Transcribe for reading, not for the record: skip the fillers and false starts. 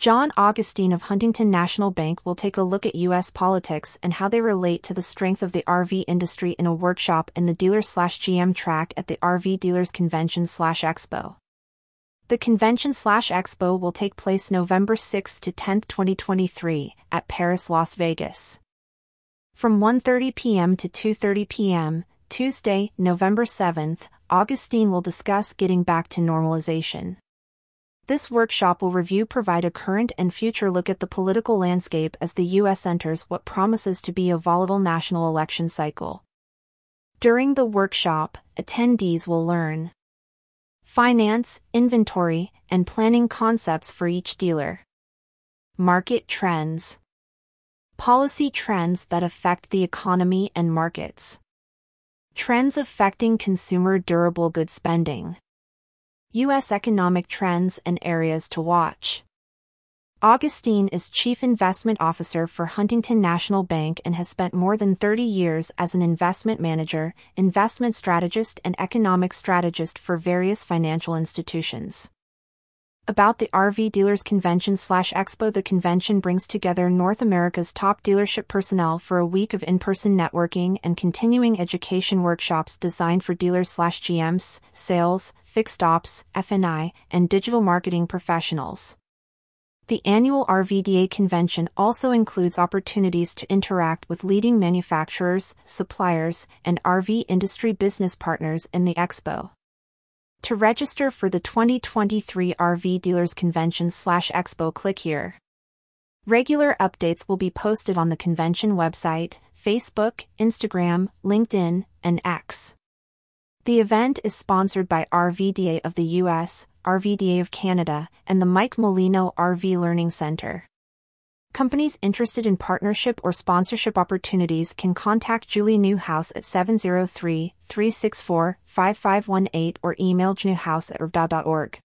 John Augustine of Huntington National Bank will take a look at U.S. politics and how they relate to the strength of the RV industry in a workshop in the Dealer/GM track at the RV Dealers Convention/Expo. The Convention/Expo will take place November 6 to 10, 2023, at Paris, Las Vegas. From 1:30 p.m. to 2:30 p.m., Tuesday, November 7th, Augustine will discuss getting back to normalization. This workshop will provide a current and future look at the political landscape as the U.S. enters what promises to be a volatile national election cycle. During the workshop, attendees will learn finance, inventory, and planning concepts for each dealer, market trends, policy trends that affect the economy and markets, trends affecting consumer durable good spending, U.S. economic trends and areas to watch. Augustine is Chief Investment Officer for Huntington National Bank and has spent more than 30 years as an investment manager, investment strategist, and economic strategist for various financial institutions. About the RV Dealers Convention/Expo. The convention brings together North America's top dealership personnel for a week of in-person networking and continuing education workshops designed for dealers/GMs, sales, fixed ops, F&I, and digital marketing professionals. The annual RVDA convention also includes opportunities to interact with leading manufacturers, suppliers, and RV industry business partners in the expo. To register for the 2023 RV Dealers Convention/Expo, click here. Regular updates will be posted on the convention website, Facebook, Instagram, LinkedIn, and X. The event is sponsored by RVDA of the US, RVDA of Canada, and the Mike Molino RV Learning Center. Companies interested in partnership or sponsorship opportunities can contact Julie Newhouse at 703-364-5518 or email jnewhouse@rvda.org.